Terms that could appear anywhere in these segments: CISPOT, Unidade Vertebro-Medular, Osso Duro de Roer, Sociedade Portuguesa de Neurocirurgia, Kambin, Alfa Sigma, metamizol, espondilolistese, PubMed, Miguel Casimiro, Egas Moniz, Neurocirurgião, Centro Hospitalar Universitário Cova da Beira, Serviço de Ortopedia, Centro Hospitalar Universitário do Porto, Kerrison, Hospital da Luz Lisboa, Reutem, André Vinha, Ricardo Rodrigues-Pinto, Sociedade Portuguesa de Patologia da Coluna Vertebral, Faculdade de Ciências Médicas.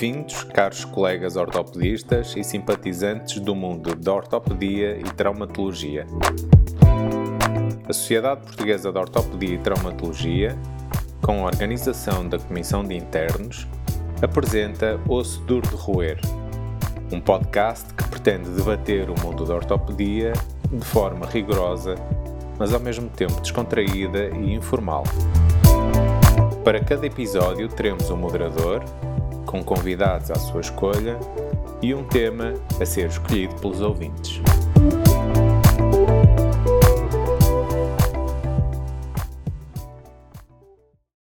Bem-vindos, caros colegas ortopedistas e simpatizantes do mundo da ortopedia e traumatologia. A Sociedade Portuguesa de Ortopedia e Traumatologia, com a organização da Comissão de Internos, apresenta Osso Duro de Roer, um podcast que pretende debater o mundo da ortopedia de forma rigorosa, mas ao mesmo tempo descontraída e informal. Para cada episódio teremos um moderador, com convidados à sua escolha e um tema a ser escolhido pelos ouvintes.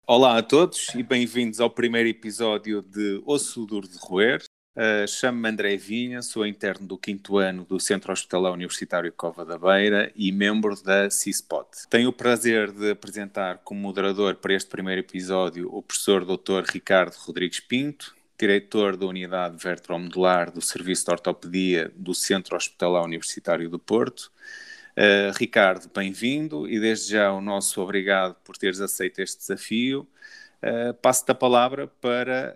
Olá a todos e bem-vindos ao primeiro episódio de Osso Duro de Roer. Chamo-me André Vinha, sou interno do 5º ano do Centro Hospitalar Universitário Cova da Beira e membro da CISPOT. Tenho o prazer de apresentar como moderador para este primeiro episódio o professor Dr. Ricardo Rodrigues-Pinto, diretor da Unidade Vertebro-Medular do Serviço de Ortopedia do Centro Hospitalar Universitário do Porto. Ricardo, bem-vindo e desde já o nosso obrigado por teres aceito este desafio. Passo-te a palavra para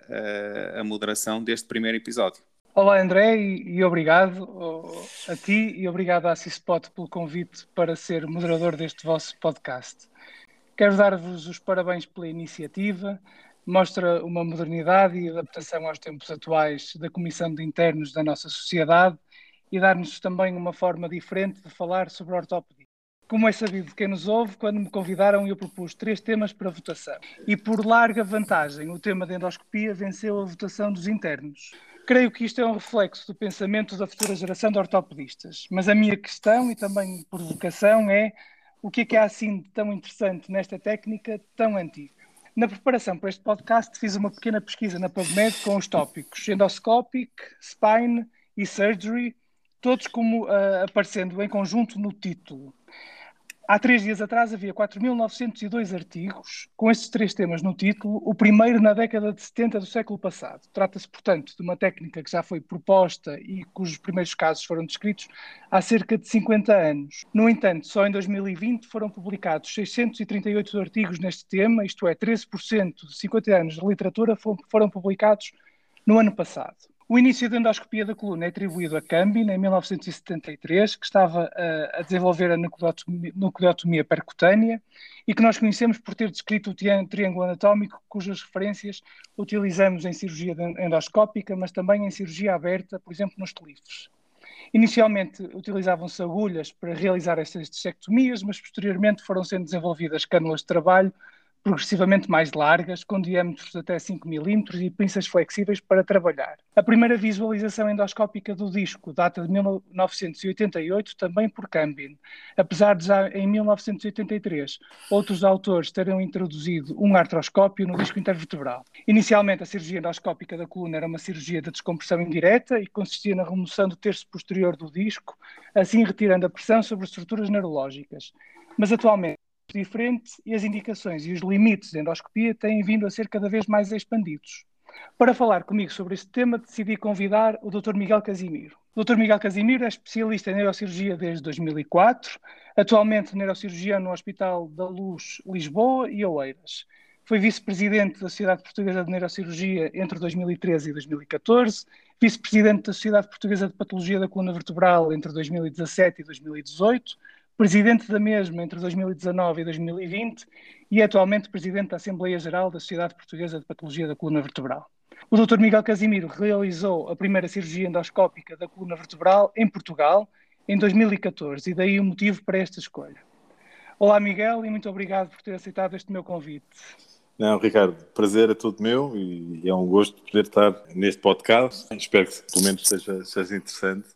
a moderação deste primeiro episódio. Olá André e obrigado a ti e obrigado à CISPOT pelo convite para ser moderador deste vosso podcast. Quero dar-vos os parabéns pela iniciativa. Mostra uma modernidade e adaptação aos tempos atuais da Comissão de Internos da nossa sociedade e dar-nos também uma forma diferente de falar sobre ortopedia. Como é sabido de quem nos ouve, quando me convidaram eu propus 3 temas para votação. E por larga vantagem, o tema de endoscopia venceu a votação dos internos. Creio que isto é um reflexo do pensamento da futura geração de ortopedistas. Mas a minha questão, e também por vocação, é o que é que há assim de tão interessante nesta técnica tão antiga? Na preparação para este podcast fiz uma pequena pesquisa na PubMed com os tópicos endoscopic, spine e surgery, todos como aparecendo em conjunto no título. Há 3 dias atrás havia 4.902 artigos com estes 3 temas no título, o primeiro na década de 70 do século passado. Trata-se, portanto, de uma técnica que já foi proposta e cujos primeiros casos foram descritos há cerca de 50 anos. No entanto, só em 2020 foram publicados 638 artigos neste tema, isto é, 13% de 50 anos de literatura foram publicados no ano passado. O início da endoscopia da coluna é atribuído a Kambin, em 1973, que estava a desenvolver a nucleotomia percutânea e que nós conhecemos por ter descrito o triângulo anatómico, cujas referências utilizamos em cirurgia endoscópica, mas também em cirurgia aberta, por exemplo, nos telíferes. Inicialmente utilizavam-se agulhas para realizar estas dissectomias, mas posteriormente foram sendo desenvolvidas cânulas de trabalho progressivamente mais largas, com diâmetros até 5 mm e pinças flexíveis para trabalhar. A primeira visualização endoscópica do disco data de 1988, também por Kambin. Apesar de já em 1983, outros autores terem introduzido um artroscópio no disco intervertebral. Inicialmente, a cirurgia endoscópica da coluna era uma cirurgia de descompressão indireta e consistia na remoção do terço posterior do disco, assim retirando a pressão sobre estruturas neurológicas. Mas atualmente, diferente e as indicações e os limites da endoscopia têm vindo a ser cada vez mais expandidos. Para falar comigo sobre este tema, decidi convidar o Dr. Miguel Casimiro. O Dr. Miguel Casimiro é especialista em neurocirurgia desde 2004, atualmente neurocirurgião no Hospital da Luz Lisboa e Oeiras. Foi vice-presidente da Sociedade Portuguesa de Neurocirurgia entre 2013 e 2014, vice-presidente da Sociedade Portuguesa de Patologia da Coluna Vertebral entre 2017 e 2018, presidente da mesma entre 2019 e 2020 e atualmente presidente da Assembleia Geral da Sociedade Portuguesa de Patologia da Coluna Vertebral. O Dr. Miguel Casimiro realizou a primeira cirurgia endoscópica da coluna vertebral em Portugal em 2014 e daí o motivo para esta escolha. Olá Miguel e muito obrigado por ter aceitado este meu convite. Não, Ricardo, prazer é todo meu e é um gosto poder estar neste podcast. Espero que pelo menos seja interessante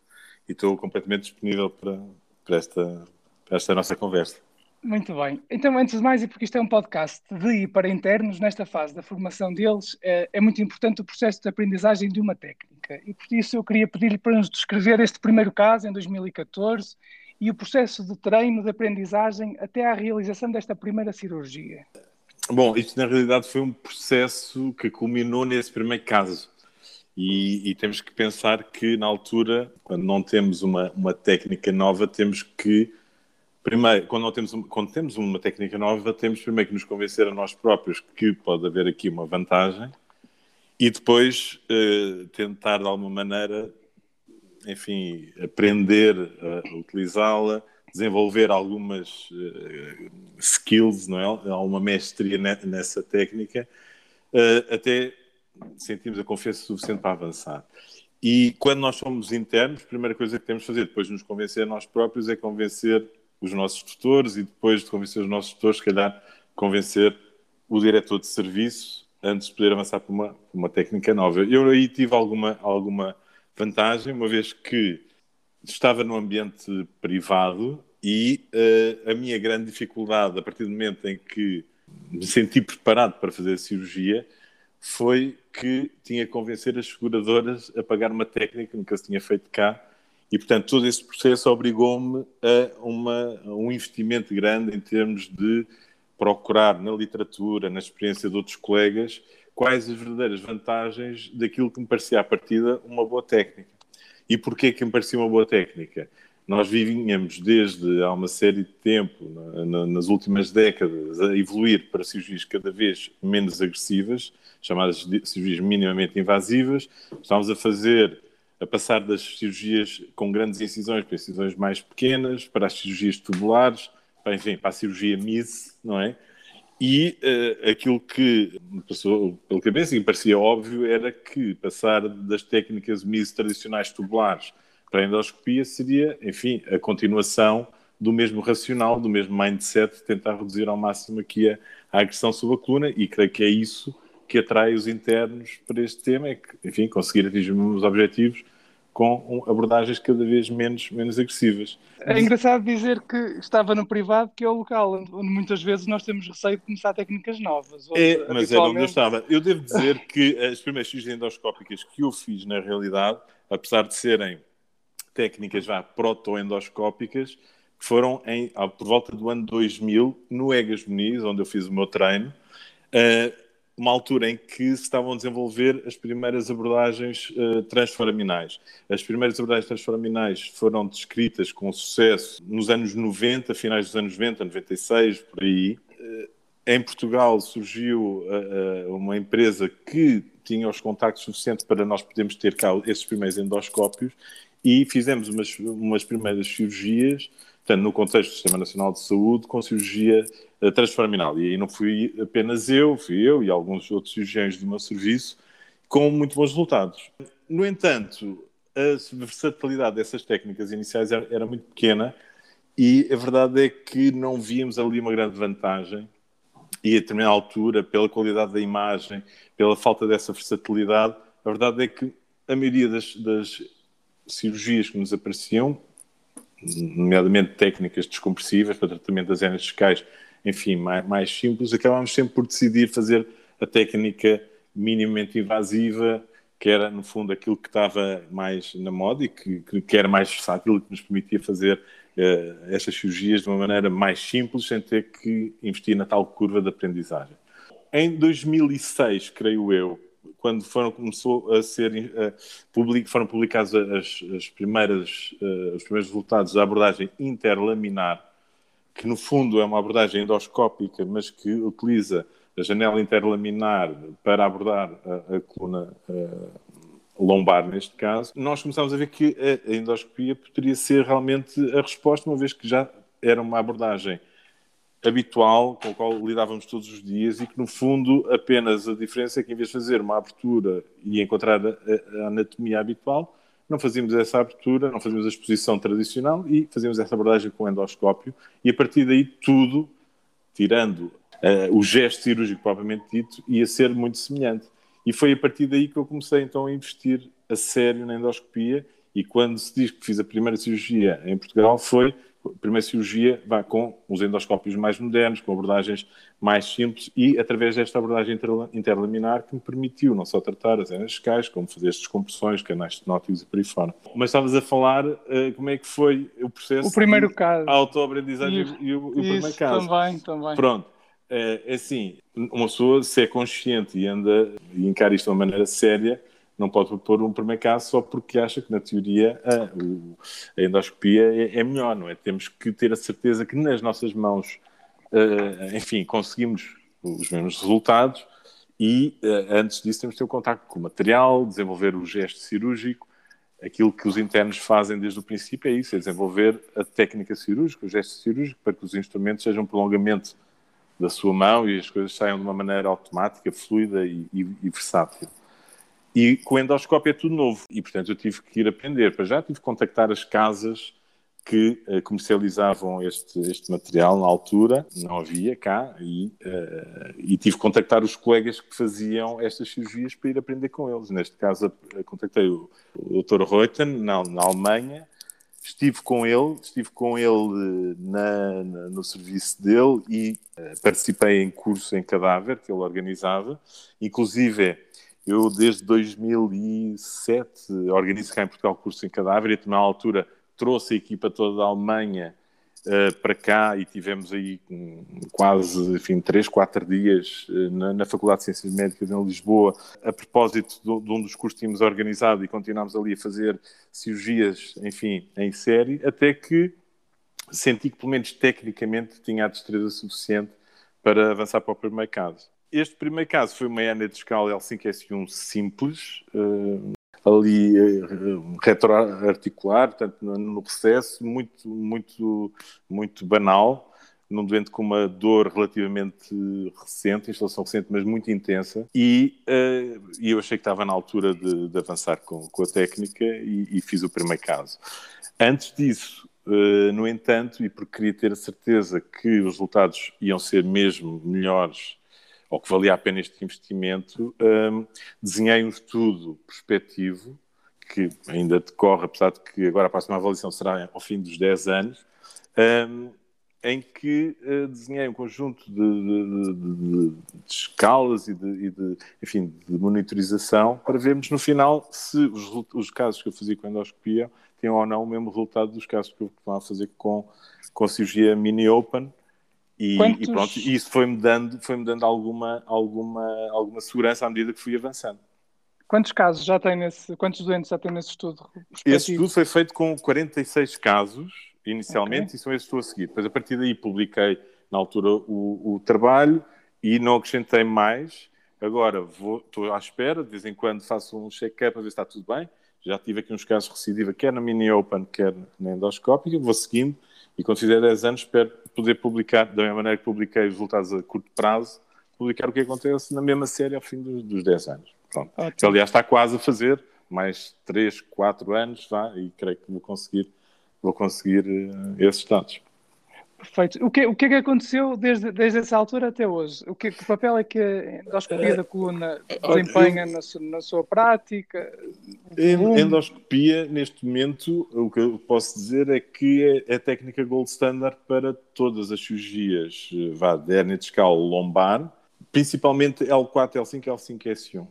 e estou completamente disponível para esta é a nossa conversa. Muito bem. Então, antes de mais, e porque isto é um podcast de e para internos, nesta fase da formação deles, é muito importante o processo de aprendizagem de uma técnica. E por isso eu queria pedir-lhe para nos descrever este primeiro caso, em 2014, e o processo de treino, de aprendizagem, até à realização desta primeira cirurgia. Bom, isto na realidade foi um processo que culminou nesse primeiro caso. E temos que pensar que, na altura, quando não temos uma técnica nova, temos que primeiro, quando temos uma técnica nova, temos primeiro que nos convencer a nós próprios que pode haver aqui uma vantagem E depois tentar, de alguma maneira, enfim, aprender a utilizá-la, desenvolver algumas skills, não é? Há uma mestria nessa técnica, até sentimos a confiança suficiente para avançar. E quando nós somos internos, a primeira coisa que temos de fazer, depois de nos convencer a nós próprios, é convencer os nossos tutores e depois de convencer os nossos tutores, se calhar, convencer o diretor de serviço antes de poder avançar para uma técnica nova. Eu aí tive alguma vantagem, uma vez que estava num ambiente privado e a minha grande dificuldade, a partir do momento em que me senti preparado para fazer a cirurgia, foi que tinha que convencer as seguradoras a pagar uma técnica que nunca se tinha feito cá e, portanto, todo esse processo obrigou-me a um investimento grande em termos de procurar na literatura, na experiência de outros colegas, quais as verdadeiras vantagens daquilo que me parecia à partida uma boa técnica. E porquê que me parecia uma boa técnica? Nós vivíamos desde há uma série de tempo, nas últimas décadas, a evoluir para cirurgias cada vez menos agressivas, chamadas de cirurgias minimamente invasivas. Estávamos a passar das cirurgias com grandes incisões para incisões mais pequenas, para as cirurgias tubulares, para a cirurgia MIS, não é? E aquilo que me passou pela cabeça e me parecia óbvio era que passar das técnicas MIS tradicionais tubulares para a endoscopia seria, enfim, a continuação do mesmo racional, do mesmo mindset, tentar reduzir ao máximo aqui a agressão sobre a coluna, e creio que é isso que atrai os internos para este tema, é que, enfim, conseguir atingir os objetivos com abordagens cada vez menos agressivas. É engraçado dizer que estava no privado, que é o local onde muitas vezes nós temos receio de começar técnicas novas. Mas era onde eu estava. Eu devo dizer que as primeiras cirurgias endoscópicas que eu fiz, na realidade, apesar de serem técnicas já proto-endoscópicas, foram por volta do ano 2000, no Egas Moniz, onde eu fiz o meu treino, uma altura em que se estavam a desenvolver as primeiras abordagens transforaminais. As primeiras abordagens transforaminais foram descritas com sucesso nos anos 90, finais dos anos 90, 96, por aí. Em Portugal surgiu uma empresa que tinha os contactos suficientes para nós podermos ter cá esses primeiros endoscópios e fizemos umas primeiras cirurgias, portanto, no contexto do Sistema Nacional de Saúde, com cirurgia transforaminal. E aí não fui apenas eu, fui eu e alguns outros cirurgiões do meu serviço, com muito bons resultados. No entanto, a versatilidade dessas técnicas iniciais era muito pequena e a verdade é que não víamos ali uma grande vantagem e, a determinada altura, pela qualidade da imagem, pela falta dessa versatilidade, a verdade é que a maioria das cirurgias que nos apareciam, nomeadamente técnicas descompressivas para tratamento das hernias discais, enfim, mais simples, acabámos sempre por decidir fazer a técnica minimamente invasiva, que era, no fundo, aquilo que estava mais na moda e que era mais versátil e que nos permitia fazer estas cirurgias de uma maneira mais simples, sem ter que investir na tal curva de aprendizagem. Em 2006, creio eu, quando foram publicados os primeiros resultados da abordagem interlaminar, que no fundo é uma abordagem endoscópica, mas que utiliza a janela interlaminar para abordar a coluna lombar, neste caso, nós começámos a ver que a endoscopia poderia ser realmente a resposta, uma vez que já era uma abordagem habitual, com a qual lidávamos todos os dias e que, no fundo, apenas a diferença é que, em vez de fazer uma abertura e encontrar a anatomia habitual, não fazíamos essa abertura, não fazíamos a exposição tradicional e fazíamos essa abordagem com o endoscópio e, a partir daí, tudo, tirando o gesto cirúrgico propriamente dito, ia ser muito semelhante. E foi a partir daí que eu comecei, então, a investir a sério na endoscopia e, quando se diz que fiz a primeira cirurgia em Portugal, foi a primeira cirurgia vai com os endoscópios mais modernos, com abordagens mais simples e, através desta abordagem interlaminar, que me permitiu não só tratar as hernias discais, como fazer as descompressões, canais tenóticos e por aí fora. Mas estavas a falar como é que foi o processo, o primeiro caso, a autoaprendizagem e o primeiro caso. Também. Pronto. É assim, uma pessoa, se é consciente e encara isto de uma maneira séria, não pode propor um primeiro caso só porque acha que, na teoria, a endoscopia é melhor, não é? Temos que ter a certeza que nas nossas mãos, enfim, conseguimos os mesmos resultados E antes disso temos de ter o contacto com o material, desenvolver o gesto cirúrgico. Aquilo que os internos fazem desde o princípio é isso, é desenvolver a técnica cirúrgica, o gesto cirúrgico, para que os instrumentos sejam um prolongamento da sua mão e as coisas saiam de uma maneira automática, fluida e versátil. E com o endoscópio é tudo novo e, portanto, eu tive que ir aprender. Para já tive que contactar as casas que comercializavam este material na altura, não havia cá, e tive que contactar os colegas que faziam estas cirurgias para ir aprender com eles. Neste caso, contactei o Dr. Reutem, na Alemanha, estive com ele no serviço dele e participei em curso em cadáver que ele organizava. Inclusive, eu desde 2007 organizo cá em Portugal curso em cadáver e na altura trouxe a equipa toda da Alemanha para cá e tivemos aí quase, enfim, 3-4 dias na Faculdade de Ciências Médicas em Lisboa, a propósito de um dos cursos que tínhamos organizado, e continuámos ali a fazer cirurgias, enfim, em série, até que senti que, pelo menos tecnicamente, tinha a destreza suficiente para avançar para o primeiro caso. Este primeiro caso foi uma hérnia discal L5S1 simples, ali retroarticular, portanto, no recesso, muito, muito, muito banal, num doente com uma dor relativamente recente, instalação recente, mas muito intensa, e eu achei que estava na altura de avançar com a técnica e fiz o primeiro caso. Antes disso, no entanto, e porque queria ter a certeza que os resultados iam ser mesmo melhores, ou que valia a pena este investimento, desenhei um estudo prospectivo, que ainda decorre, apesar de que agora a próxima avaliação será ao fim dos 10 anos, em que desenhei um conjunto de escalas e de monitorização para vermos no final se os casos que eu fazia com endoscopia têm ou não o mesmo resultado dos casos que eu costumava fazer com cirurgia mini-open. E pronto, isso foi-me dando alguma segurança à medida que fui avançando. Quantos doentes já tem nesse estudo? Esse estudo foi feito com 46 casos, inicialmente, okay. E são esses que estou a seguir. Depois, a partir daí, publiquei, na altura, o trabalho e não acrescentei mais. Agora, estou à espera, de vez em quando faço um check-up para ver se está tudo bem. Já tive aqui uns casos de recidiva, quer na mini-open, quer na endoscópica, vou seguindo. E quando fizer 10 anos, espero poder publicar, da mesma maneira que publiquei os resultados a curto prazo, publicar o que acontece na mesma série ao fim dos 10 anos. Pronto. Que, aliás, está quase a fazer, mais 3, 4 anos, tá? E creio que vou conseguir esses dados. Perfeito. O que é que aconteceu desde essa altura até hoje? Que papel é que a endoscopia da coluna desempenha na sua prática? Endoscopia, neste momento, o que eu posso dizer é que é a técnica gold standard para todas as cirurgias de hérnia discal lombar, principalmente L4, L5 e L5S1.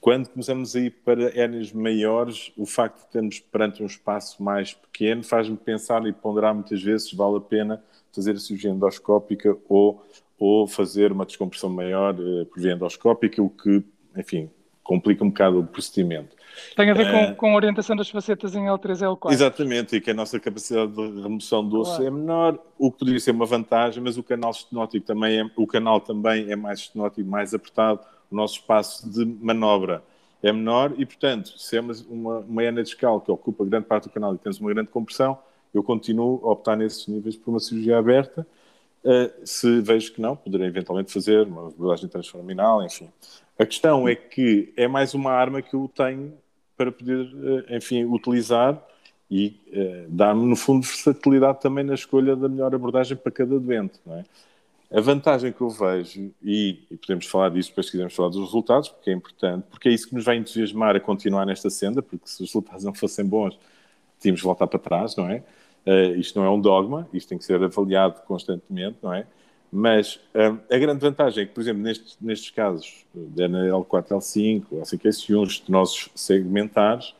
Quando começamos a ir para hérnias maiores, o facto de termos perante um espaço mais pequeno faz-me pensar e ponderar muitas vezes se vale a pena fazer a cirurgia endoscópica ou fazer uma descompressão maior por via endoscópica, o que, enfim, complica um bocado o procedimento. Tem a ver com a orientação das facetas em L3 e L4. Exatamente, e que a nossa capacidade de remoção do osso é menor, o que poderia ser uma vantagem, mas o canal estenótico também é mais estenótico, mais apertado, o nosso espaço de manobra é menor e, portanto, se é uma hérnia discal que ocupa grande parte do canal e temos uma grande compressão, eu continuo a optar nesses níveis por uma cirurgia aberta. Se vejo que não, poderei eventualmente fazer uma abordagem transforaminal, enfim. A questão é que é mais uma arma que eu tenho para poder, enfim, utilizar e dar-me, no fundo, versatilidade também na escolha da melhor abordagem para cada doente, não é? A vantagem que eu vejo, e podemos falar disso depois se quisermos falar dos resultados, porque é importante, porque é isso que nos vai entusiasmar a continuar nesta senda, porque se os resultados não fossem bons, tínhamos de voltar para trás, não é? Isto não é um dogma, isto tem que ser avaliado constantemente, não é? Mas a grande vantagem é que, por exemplo, nestes casos, da L4, L5, L5S1, estenoses segmentares,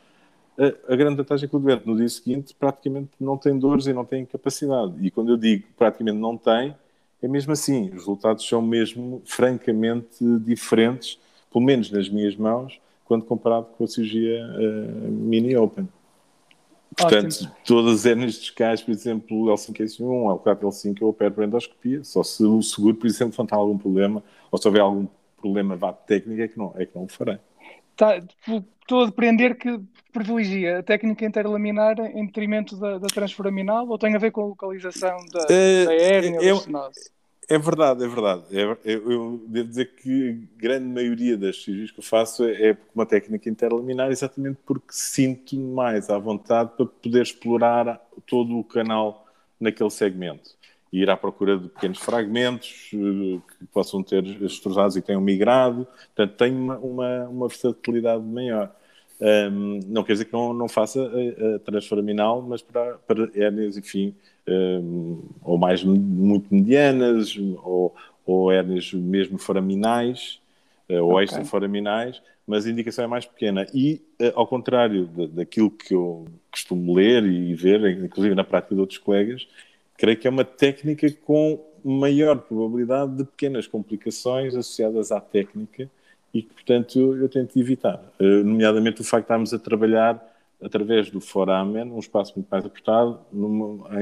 a grande vantagem é que o doente no dia seguinte praticamente não tem dores e não tem incapacidade. E quando eu digo praticamente não tem, é mesmo assim, os resultados são mesmo francamente diferentes, pelo menos nas minhas mãos, quando comparado com a cirurgia mini-open. Portanto, todas as hérnias discais, por exemplo, L5S1, L4, L5, eu opero por endoscopia, só se o seguro, por exemplo, levantar algum problema, ou se houver algum problema da técnica é que não o farei. Estou a depreender que privilegia a técnica interlaminar em detrimento da transforaminal, ou tem a ver com a localização da hérnia ou da stenose? É verdade, é verdade. Eu devo dizer que a grande maioria das cirurgias que eu faço é uma técnica interlaminar, exatamente porque sinto mais à vontade para poder explorar todo o canal naquele segmento. Ir à procura de pequenos fragmentos que possam ter extrusados e tenham migrado. Portanto, tem uma versatilidade maior. Não quer dizer que não faça a transforaminal, mas para hérnias, enfim, ou mais muito medianas, ou hérnias mesmo foraminais, ou extraforaminais, mas a indicação é mais pequena. E, ao contrário daquilo que eu costumo ler e ver, inclusive na prática de outros colegas, creio que é uma técnica com maior probabilidade de pequenas complicações associadas à técnica e que, portanto, eu tento evitar. Nomeadamente o facto de estarmos a trabalhar através do foramen, um espaço muito mais apertado,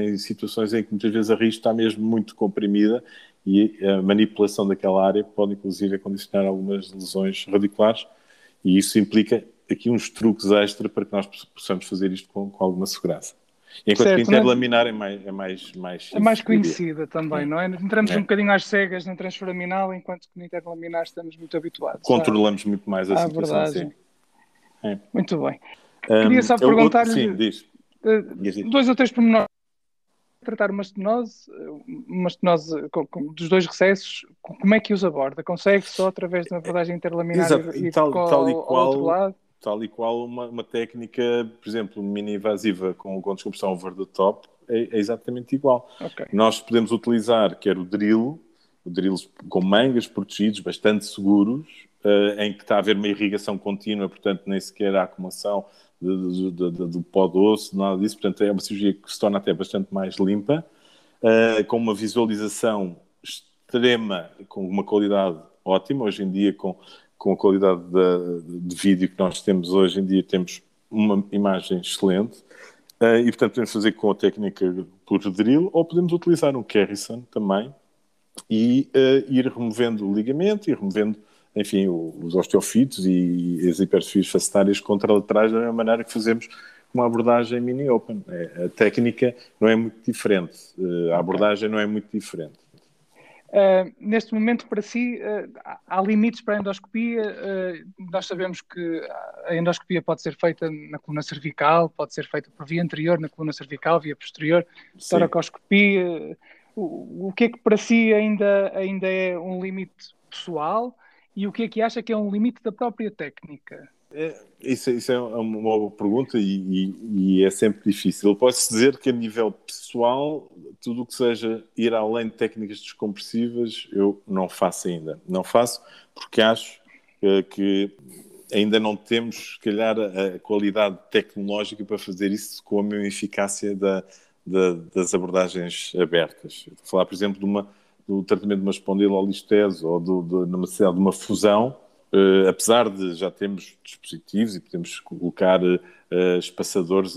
em situações em que muitas vezes a raiz está mesmo muito comprimida e a manipulação daquela área pode, inclusive, acondicionar algumas lesões radiculares, e isso implica aqui uns truques extra para que nós possamos fazer isto com alguma segurança. Enquanto certo, que interlaminar é mais conhecida também, não é? Entramos um bocadinho às cegas na transforaminal, enquanto que no interlaminar estamos muito habituados. Controlamos muito mais a situação, sim. É. Muito bem. Queria só perguntar-lhe dois ou três pormenores. Tratar uma estenose dos dois recessos, como é que os aborda? Consegue só através de uma abordagem interlaminar e tal e qual, ao outro lado? Tal e qual uma técnica, por exemplo, mini-invasiva com descompressão over the top, é exatamente igual. Okay. Nós podemos utilizar, quer o drill com mangas protegidos, bastante seguros, em que está a haver uma irrigação contínua, portanto, nem sequer há acumulação do pó do osso, nada disso. Portanto, é uma cirurgia que se torna até bastante mais limpa, com uma visualização extrema, com uma qualidade ótima. Hoje em dia, com a qualidade de vídeo que nós temos hoje em dia, temos uma imagem excelente, e portanto podemos fazer com a técnica por drill, ou podemos utilizar um Kerrison também e ir removendo o ligamento, ir removendo, enfim, os osteofitos e as hipertrofias facetárias contralaterais da mesma maneira que fazemos com uma abordagem mini-open. A técnica não é muito diferente, a abordagem não é muito diferente. Neste momento, para si, há limites para a endoscopia? Nós sabemos que a endoscopia pode ser feita na coluna cervical, pode ser feita por via anterior, na coluna cervical, via posterior, toracoscopia. O que é que para si ainda é um limite pessoal e o que é que acha que é um limite da própria técnica? Isso é uma boa pergunta e é sempre difícil. Eu posso dizer que a nível pessoal, tudo o que seja ir além de técnicas descompressivas, eu não faço ainda. Não faço porque acho que ainda não temos, se calhar, a qualidade tecnológica para fazer isso com a mesma eficácia das abordagens abertas. Estou a falar, por exemplo, do tratamento de uma espondilolistese ou da necessidade de uma fusão. Apesar de já termos dispositivos e podemos colocar espaçadores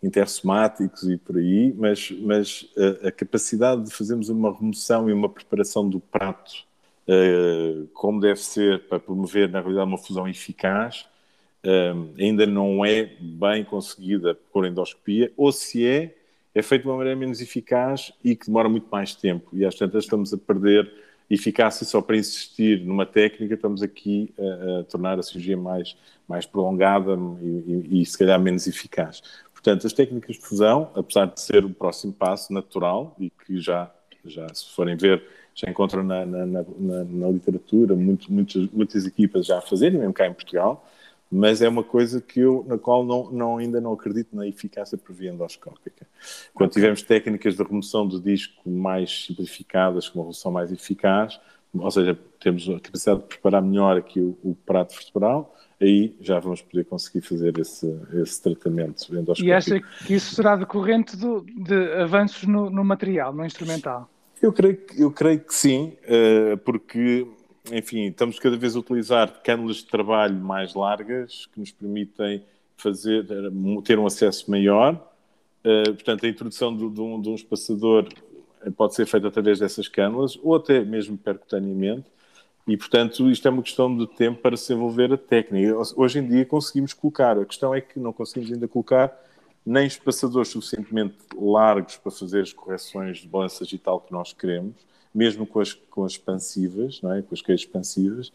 intersomáticos e por aí, mas a capacidade de fazermos uma remoção e uma preparação do prato como deve ser para promover, na realidade, uma fusão eficaz, ainda não é bem conseguida por endoscopia, ou se é feito de uma maneira menos eficaz e que demora muito mais tempo. E às tantas estamos a perder eficácia só para insistir numa técnica. Estamos aqui a tornar a cirurgia mais prolongada e se calhar menos eficaz. Portanto, as técnicas de fusão, apesar de ser o próximo passo natural e que já se forem ver, já encontram na literatura muitas equipas já a fazerem, mesmo cá em Portugal, mas é uma coisa que na qual ainda não acredito na eficácia por via endoscópica. Quando tivermos técnicas de remoção do disco mais simplificadas, com uma remoção mais eficaz, ou seja, temos a capacidade de preparar melhor aqui o prato vertebral, aí já vamos poder conseguir fazer esse tratamento endoscópico. E acha que isso será decorrente de avanços no material, no instrumental? Eu creio que sim, porque... Enfim, estamos cada vez a utilizar cânulas de trabalho mais largas que nos permitem ter um acesso maior. Portanto, a introdução de um espaçador pode ser feita através dessas cânulas ou até mesmo percutaneamente. E, portanto, isto é uma questão de tempo para se envolver a técnica. Hoje em dia conseguimos colocar, a questão é que não conseguimos ainda colocar nem espaçadores suficientemente largos para fazer as correções de balanço sagital que nós queremos, mesmo com as expansivas, não é? Com as queixas expansivas,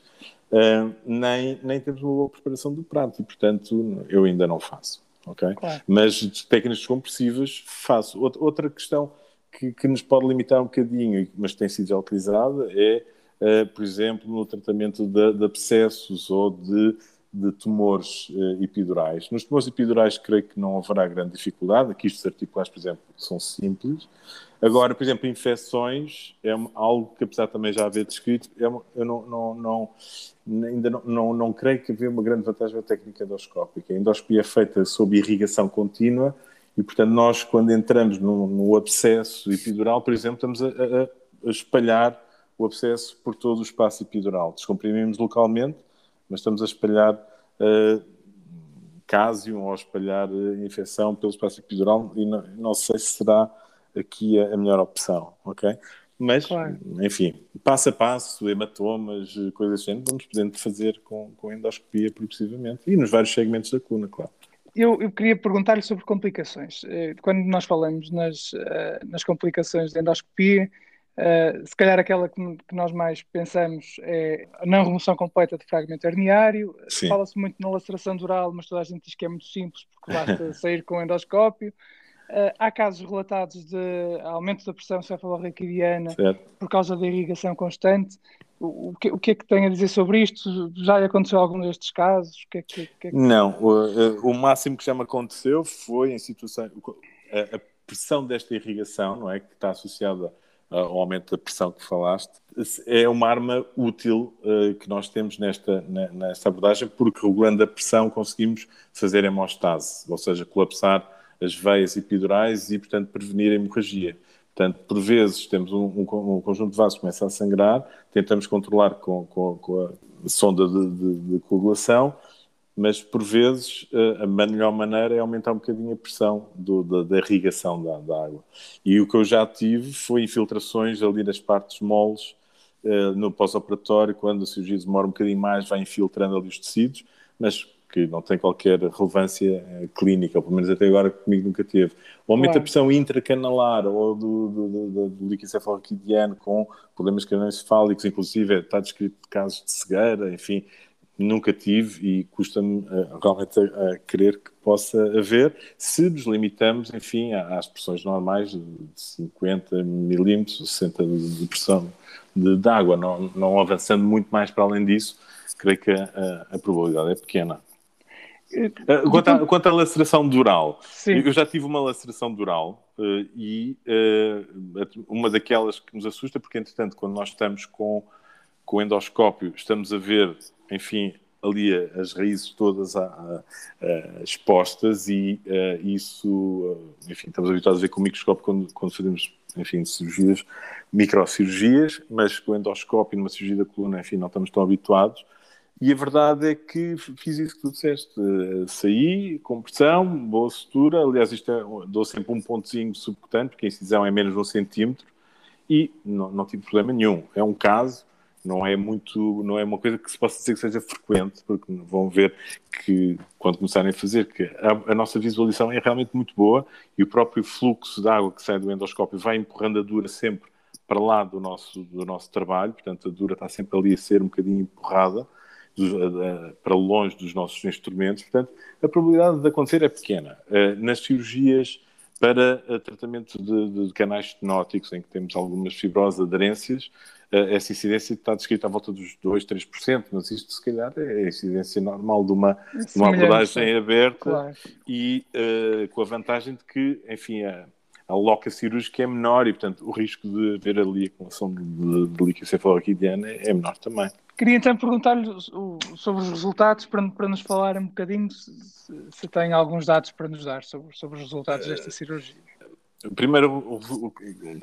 nem temos uma boa preparação do prato e, portanto, eu ainda não faço. Okay? Claro. Mas técnicas compressivas faço. Outra questão que nos pode limitar um bocadinho, mas tem sido já utilizada, é... por exemplo, no tratamento de abscessos ou de tumores epidurais. Nos tumores epidurais, creio que não haverá grande dificuldade. Aqui estes articulares, por exemplo, são simples. Agora, por exemplo, infecções é algo que, apesar de também já haver descrito, eu ainda não creio que havia uma grande vantagem técnica endoscópica. A endoscopia é feita sob irrigação contínua e, portanto, nós, quando entramos no abscesso epidural, por exemplo, estamos a espalhar o abscesso por todo o espaço epidural. Descomprimimos localmente, mas estamos a espalhar cásium ou a espalhar infecção pelo espaço epidural e não sei se será aqui a melhor opção, ok? Mas, claro. Enfim, passo a passo, hematomas, coisas assim, vamos podendo fazer com endoscopia progressivamente e nos vários segmentos da coluna, claro. Eu queria perguntar-lhe sobre complicações. Quando nós falamos nas complicações de endoscopia, se calhar aquela que nós mais pensamos é a não remoção completa de fragmento herniário. Sim. Fala-se muito na laceração dural, mas toda a gente diz que é muito simples porque basta sair com o endoscópio. Há casos relatados de aumento da pressão cefalorraquidiana por causa da irrigação constante. O que é que tem a dizer sobre isto? Já lhe aconteceu algum destes casos? O que é que... Não, o máximo que já me aconteceu foi em situação... A pressão desta irrigação, não é, que está associada ao aumento da pressão que falaste, é uma arma útil que nós temos nesta abordagem, porque regulando a pressão conseguimos fazer hemostase, ou seja, colapsar as veias epidurais e, portanto, prevenir a hemorragia. Portanto, por vezes temos um conjunto de vasos que começa a sangrar, tentamos controlar com a sonda de coagulação, mas, por vezes, a melhor maneira é aumentar um bocadinho a pressão da irrigação da água. E o que eu já tive foi infiltrações ali nas partes moles, no pós-operatório, quando a cirurgia demora um bocadinho mais, vai infiltrando ali os tecidos, mas que não tem qualquer relevância clínica, ou pelo menos até agora comigo nunca teve. O aumento da pressão intracanalar ou do líquido cefalorraquidiano com problemas cranioencefálicos, inclusive está descrito casos de cegueira, enfim... Nunca tive e custa-me realmente a querer que possa haver, se nos limitamos, enfim, às pressões normais de 50 milímetros, 60 de pressão de água, não avançando muito mais para além disso, creio que a probabilidade é pequena. Quanto à laceração dural, sim. Eu já tive uma laceração dural e uma daquelas que nos assusta, porque entretanto quando nós estamos com o endoscópio, estamos a ver... enfim, ali as raízes todas expostas e isso, enfim, estamos habituados a ver com o microscópio quando fazemos, enfim, cirurgias, microcirurgias, mas com o endoscópio numa cirurgia da coluna, enfim, não estamos tão habituados. E a verdade é que fiz isso que tu disseste, saí, com pressão, boa sutura, aliás, isto dou sempre um pontozinho subcutâneo, porque a incisão é menos de 1 cm e não tive problema nenhum. É um caso... Não é uma coisa que se possa dizer que seja frequente, porque vão ver que, quando começarem a fazer, que a nossa visualização é realmente muito boa e o próprio fluxo de água que sai do endoscópio vai empurrando a dura sempre para lá do nosso trabalho, portanto a dura está sempre ali a ser um bocadinho empurrada para longe dos nossos instrumentos, portanto a probabilidade de acontecer é pequena. Nas cirurgias para tratamento de canais stenóticos, em que temos algumas fibroses, aderências, essa incidência está descrita à volta dos 2, 3%, mas isto, se calhar, é a incidência normal de uma abordagem aberta, claro. E com a vantagem de que, enfim, a loca cirúrgica é menor e, portanto, o risco de haver ali a acumulação de líquido cefalorraquidiano é menor também. Queria, então, perguntar-lhe sobre os resultados, para nos falar um bocadinho se tem alguns dados para nos dar sobre os resultados desta cirurgia. O primeiro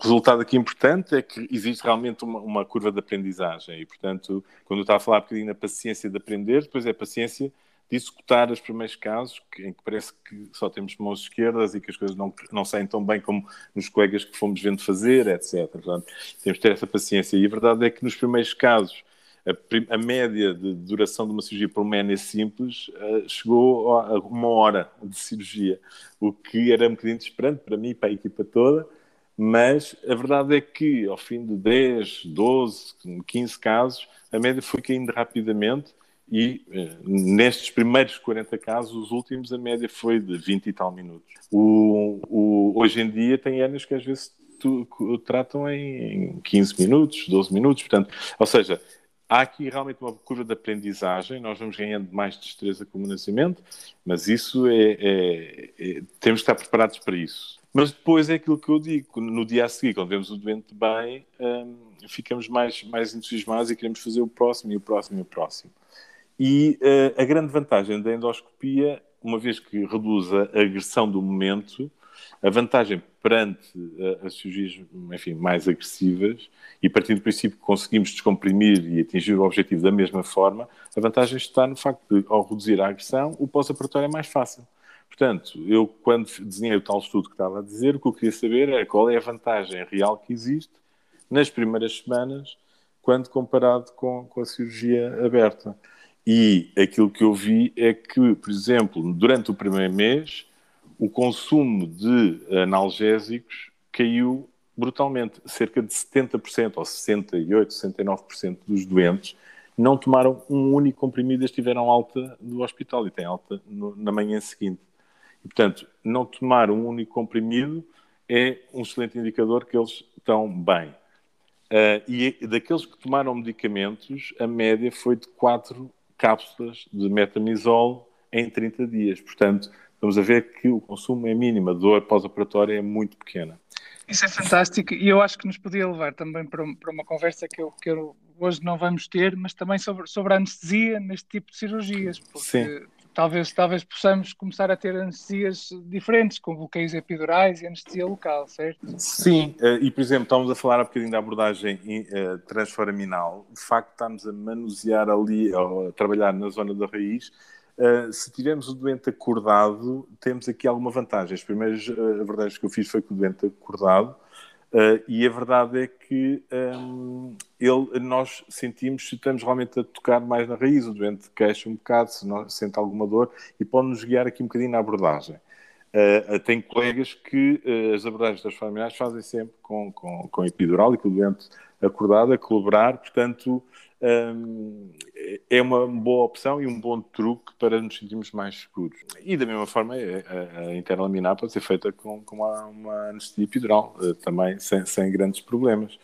resultado aqui importante é que existe realmente uma curva de aprendizagem e, portanto, quando eu estava a falar um bocadinho na paciência de aprender, depois é a paciência de executar os primeiros casos em que parece que só temos mãos esquerdas e que as coisas não saem tão bem como nos colegas que fomos vendo fazer, etc. Portanto, temos de ter essa paciência e a verdade é que nos primeiros casos a média de duração de uma cirurgia por uma hérnia simples chegou a uma hora de cirurgia, o que era um bocadinho desesperante para mim e para a equipa toda, mas a verdade é que ao fim de 10, 12, 15 casos, a média foi caindo rapidamente e nestes primeiros 40 casos, os últimos, a média foi de 20 e tal minutos. Hoje em dia tem hérnias que às vezes tratam em 15 minutos, 12 minutos, portanto, ou seja, há aqui realmente uma curva de aprendizagem, nós vamos ganhando mais destreza com o nascimento, mas isso temos que estar preparados para isso. Mas depois é aquilo que eu digo, no dia a seguir, quando vemos o doente bem, ficamos mais entusiasmados e queremos fazer o próximo, e o próximo, e o próximo. E a grande vantagem da endoscopia, uma vez que reduz a agressão do momento, a vantagem perante as cirurgias, enfim, mais agressivas, e partindo do princípio que conseguimos descomprimir e atingir o objetivo da mesma forma, a vantagem está no facto de, ao reduzir a agressão, o pós-operatório é mais fácil. Portanto, eu, quando desenhei o tal estudo que estava a dizer, o que eu queria saber era qual é a vantagem real que existe nas primeiras semanas, quando comparado com a cirurgia aberta. E aquilo que eu vi é que, por exemplo, durante o primeiro mês, o consumo de analgésicos caiu brutalmente. Cerca de 70%, ou 68%, 69% dos doentes não tomaram um único comprimido, estiveram alta no hospital e têm alta na manhã seguinte. E, portanto, não tomar um único comprimido é um excelente indicador que eles estão bem. E daqueles que tomaram medicamentos, a média foi de 4 cápsulas de metamizol em 30 dias. Portanto, estamos a ver que o consumo é mínimo, a dor pós-operatória é muito pequena. Isso é fantástico e eu acho que nos podia levar também para uma conversa que eu hoje não vamos ter, mas também sobre a anestesia neste tipo de cirurgias, porque talvez possamos começar a ter anestesias diferentes, com bloqueios epidurais e anestesia local, certo? Sim, e por exemplo, estávamos a falar há bocadinho da abordagem transforaminal, de facto estamos a manusear ali, a trabalhar na zona da raiz. Se tivermos o doente acordado, temos aqui alguma vantagem. As primeiras abordagens que eu fiz foi com o doente acordado e a verdade é que nós sentimos se estamos realmente a tocar mais na raiz. O doente queixa um bocado, se sente alguma dor e pode-nos guiar aqui um bocadinho na abordagem. Tem colegas que as abordagens transforaminais fazem sempre com epidural e com o doente acordado a colaborar, portanto... é uma boa opção e um bom truque para nos sentirmos mais seguros. E da mesma forma, a interlaminar pode ser feita com uma anestesia epidural, também sem grandes problemas.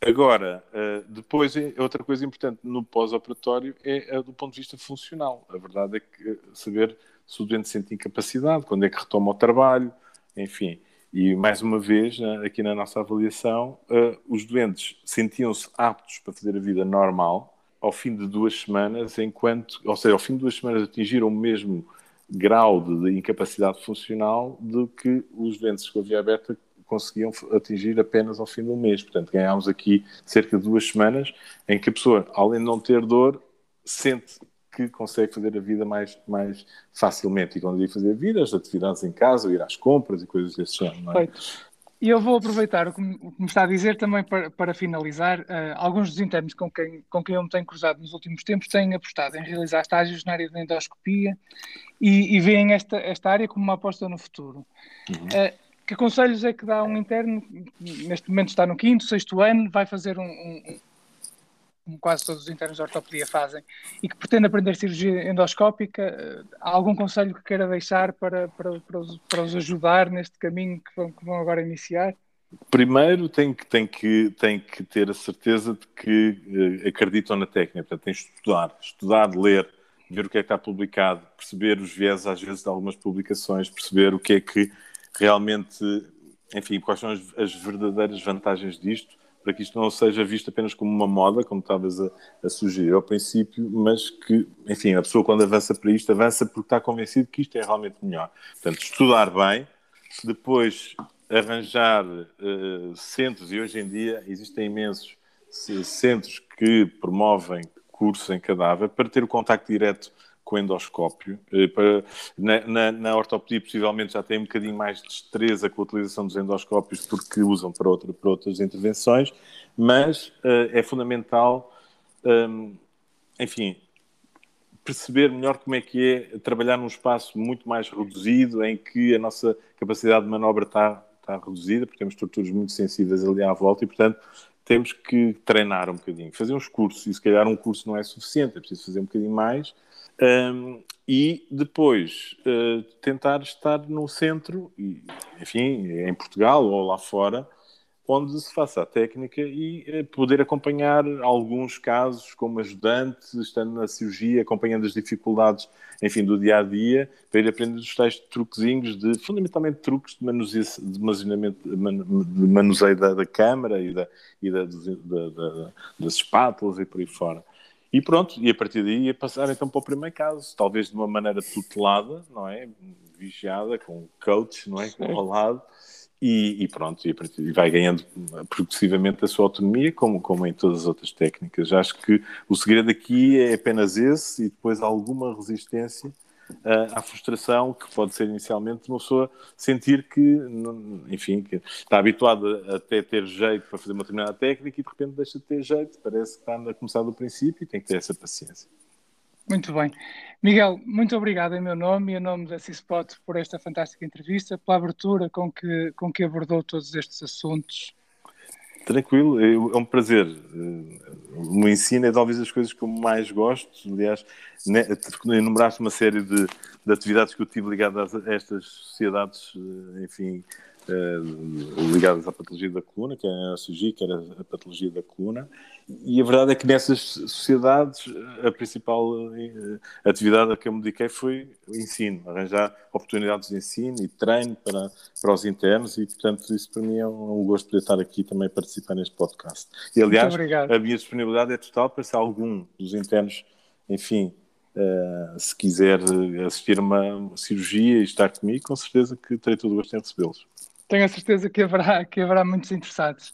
Agora, depois, outra coisa importante no pós-operatório é do ponto de vista funcional. A verdade é que saber se o doente sente incapacidade, quando é que retoma o trabalho, enfim... E, mais uma vez, aqui na nossa avaliação, os doentes sentiam-se aptos para fazer a vida normal ao fim de 2 semanas, ou seja, ao fim de 2 semanas atingiram o mesmo grau de incapacidade funcional do que os doentes com a via aberta conseguiam atingir apenas ao fim do mês. Portanto, ganhámos aqui cerca de 2 semanas em que a pessoa, além de não ter dor, sente que consegue fazer a vida mais facilmente. E quando digo fazer a vida, as atividades em casa, ir às compras e coisas desse género. Não é? Perfeito. E eu vou aproveitar o que me está a dizer também para finalizar. Alguns dos internos com quem eu me tenho cruzado nos últimos tempos têm apostado em realizar estágios na área da endoscopia e veem esta área como uma aposta no futuro. Uhum. Que conselhos é que dá um interno, neste momento está no 5º, 6º ano, vai fazer como quase todos os internos de ortopedia fazem, e que pretende aprender cirurgia endoscópica? Há algum conselho que queira deixar para os ajudar neste caminho que vão agora iniciar? Primeiro, tem que ter a certeza de que acreditam na técnica, portanto, tem que estudar, ler, ver o que é que está publicado, perceber os vieses, às vezes, de algumas publicações, perceber o que é que realmente, enfim, quais são as verdadeiras vantagens disto, para que isto não seja visto apenas como uma moda, como estavas a sugerir ao princípio, mas que, enfim, a pessoa quando avança para isto, avança porque está convencido que isto é realmente melhor. Portanto, estudar bem, depois arranjar centros, e hoje em dia existem imensos centros que promovem cursos em cadáver, para ter o contacto direto com endoscópio. Na ortopedia, possivelmente, já tem um bocadinho mais de destreza com a utilização dos endoscópios, porque usam para outras intervenções, mas é fundamental, enfim, perceber melhor como é que é trabalhar num espaço muito mais reduzido, em que a nossa capacidade de manobra está reduzida, porque temos estruturas muito sensíveis ali à volta e, portanto, temos que treinar um bocadinho, fazer uns cursos, e se calhar um curso não é suficiente, é preciso fazer um bocadinho mais, e depois tentar estar no centro, enfim, em Portugal ou lá fora, onde se faça a técnica e poder acompanhar alguns casos como ajudante, estando na cirurgia, acompanhando as dificuldades, enfim, do dia-a-dia, para ir aprendendo os tais truquezinhos, fundamentalmente truques de manuseio da câmara e das espátulas e por aí fora. E pronto, e a partir daí ia passar então para o primeiro caso, talvez de uma maneira tutelada, não é? Vigiada, com um coach, não é? Com ao lado, e pronto, e vai ganhando progressivamente a sua autonomia, como em todas as outras técnicas. Acho que o segredo aqui é apenas esse, e depois alguma resistência à frustração, que pode ser inicialmente uma pessoa sentir que, enfim, que está habituada a até ter jeito para fazer uma determinada técnica e de repente deixa de ter jeito, parece que está a começar do princípio, e tem que ter essa paciência. Muito bem. Miguel, muito obrigado em meu nome e em nome da CISPOT por esta fantástica entrevista, pela abertura com que abordou todos estes assuntos. Tranquilo, é um prazer. O meu ensino é talvez as coisas que eu mais gosto. Aliás, enumeraste uma série de atividades que eu tive ligadas a estas sociedades, enfim, ligadas à patologia da coluna, que era a cirurgia, que era a patologia da coluna, e a verdade é que nessas sociedades a principal atividade a que eu me dediquei foi o ensino, arranjar oportunidades de ensino e treino para os internos, e portanto isso para mim é um gosto poder estar aqui também a participar neste podcast. E aliás, a minha disponibilidade é total para se algum dos internos, enfim, se quiser assistir a uma cirurgia e estar comigo, com certeza que terei todo o gosto em recebê-los. Tenho a certeza que haverá muitos interessados.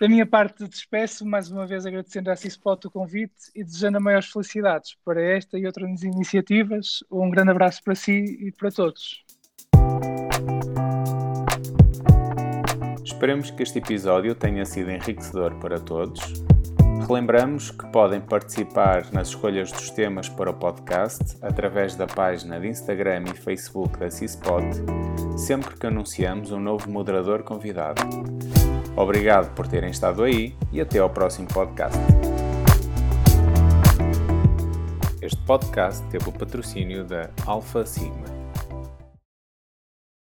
Da minha parte, despeço, mais uma vez agradecendo à CISPOT o convite e desejando maiores felicidades para esta e outras iniciativas. Um grande abraço para si e para todos. Esperemos que este episódio tenha sido enriquecedor para todos. Relembramos que podem participar nas escolhas dos temas para o podcast através da página de Instagram e Facebook da CISPOT, sempre que anunciamos um novo moderador convidado. Obrigado por terem estado aí e até ao próximo podcast. Este podcast teve o patrocínio da Alfa Sigma.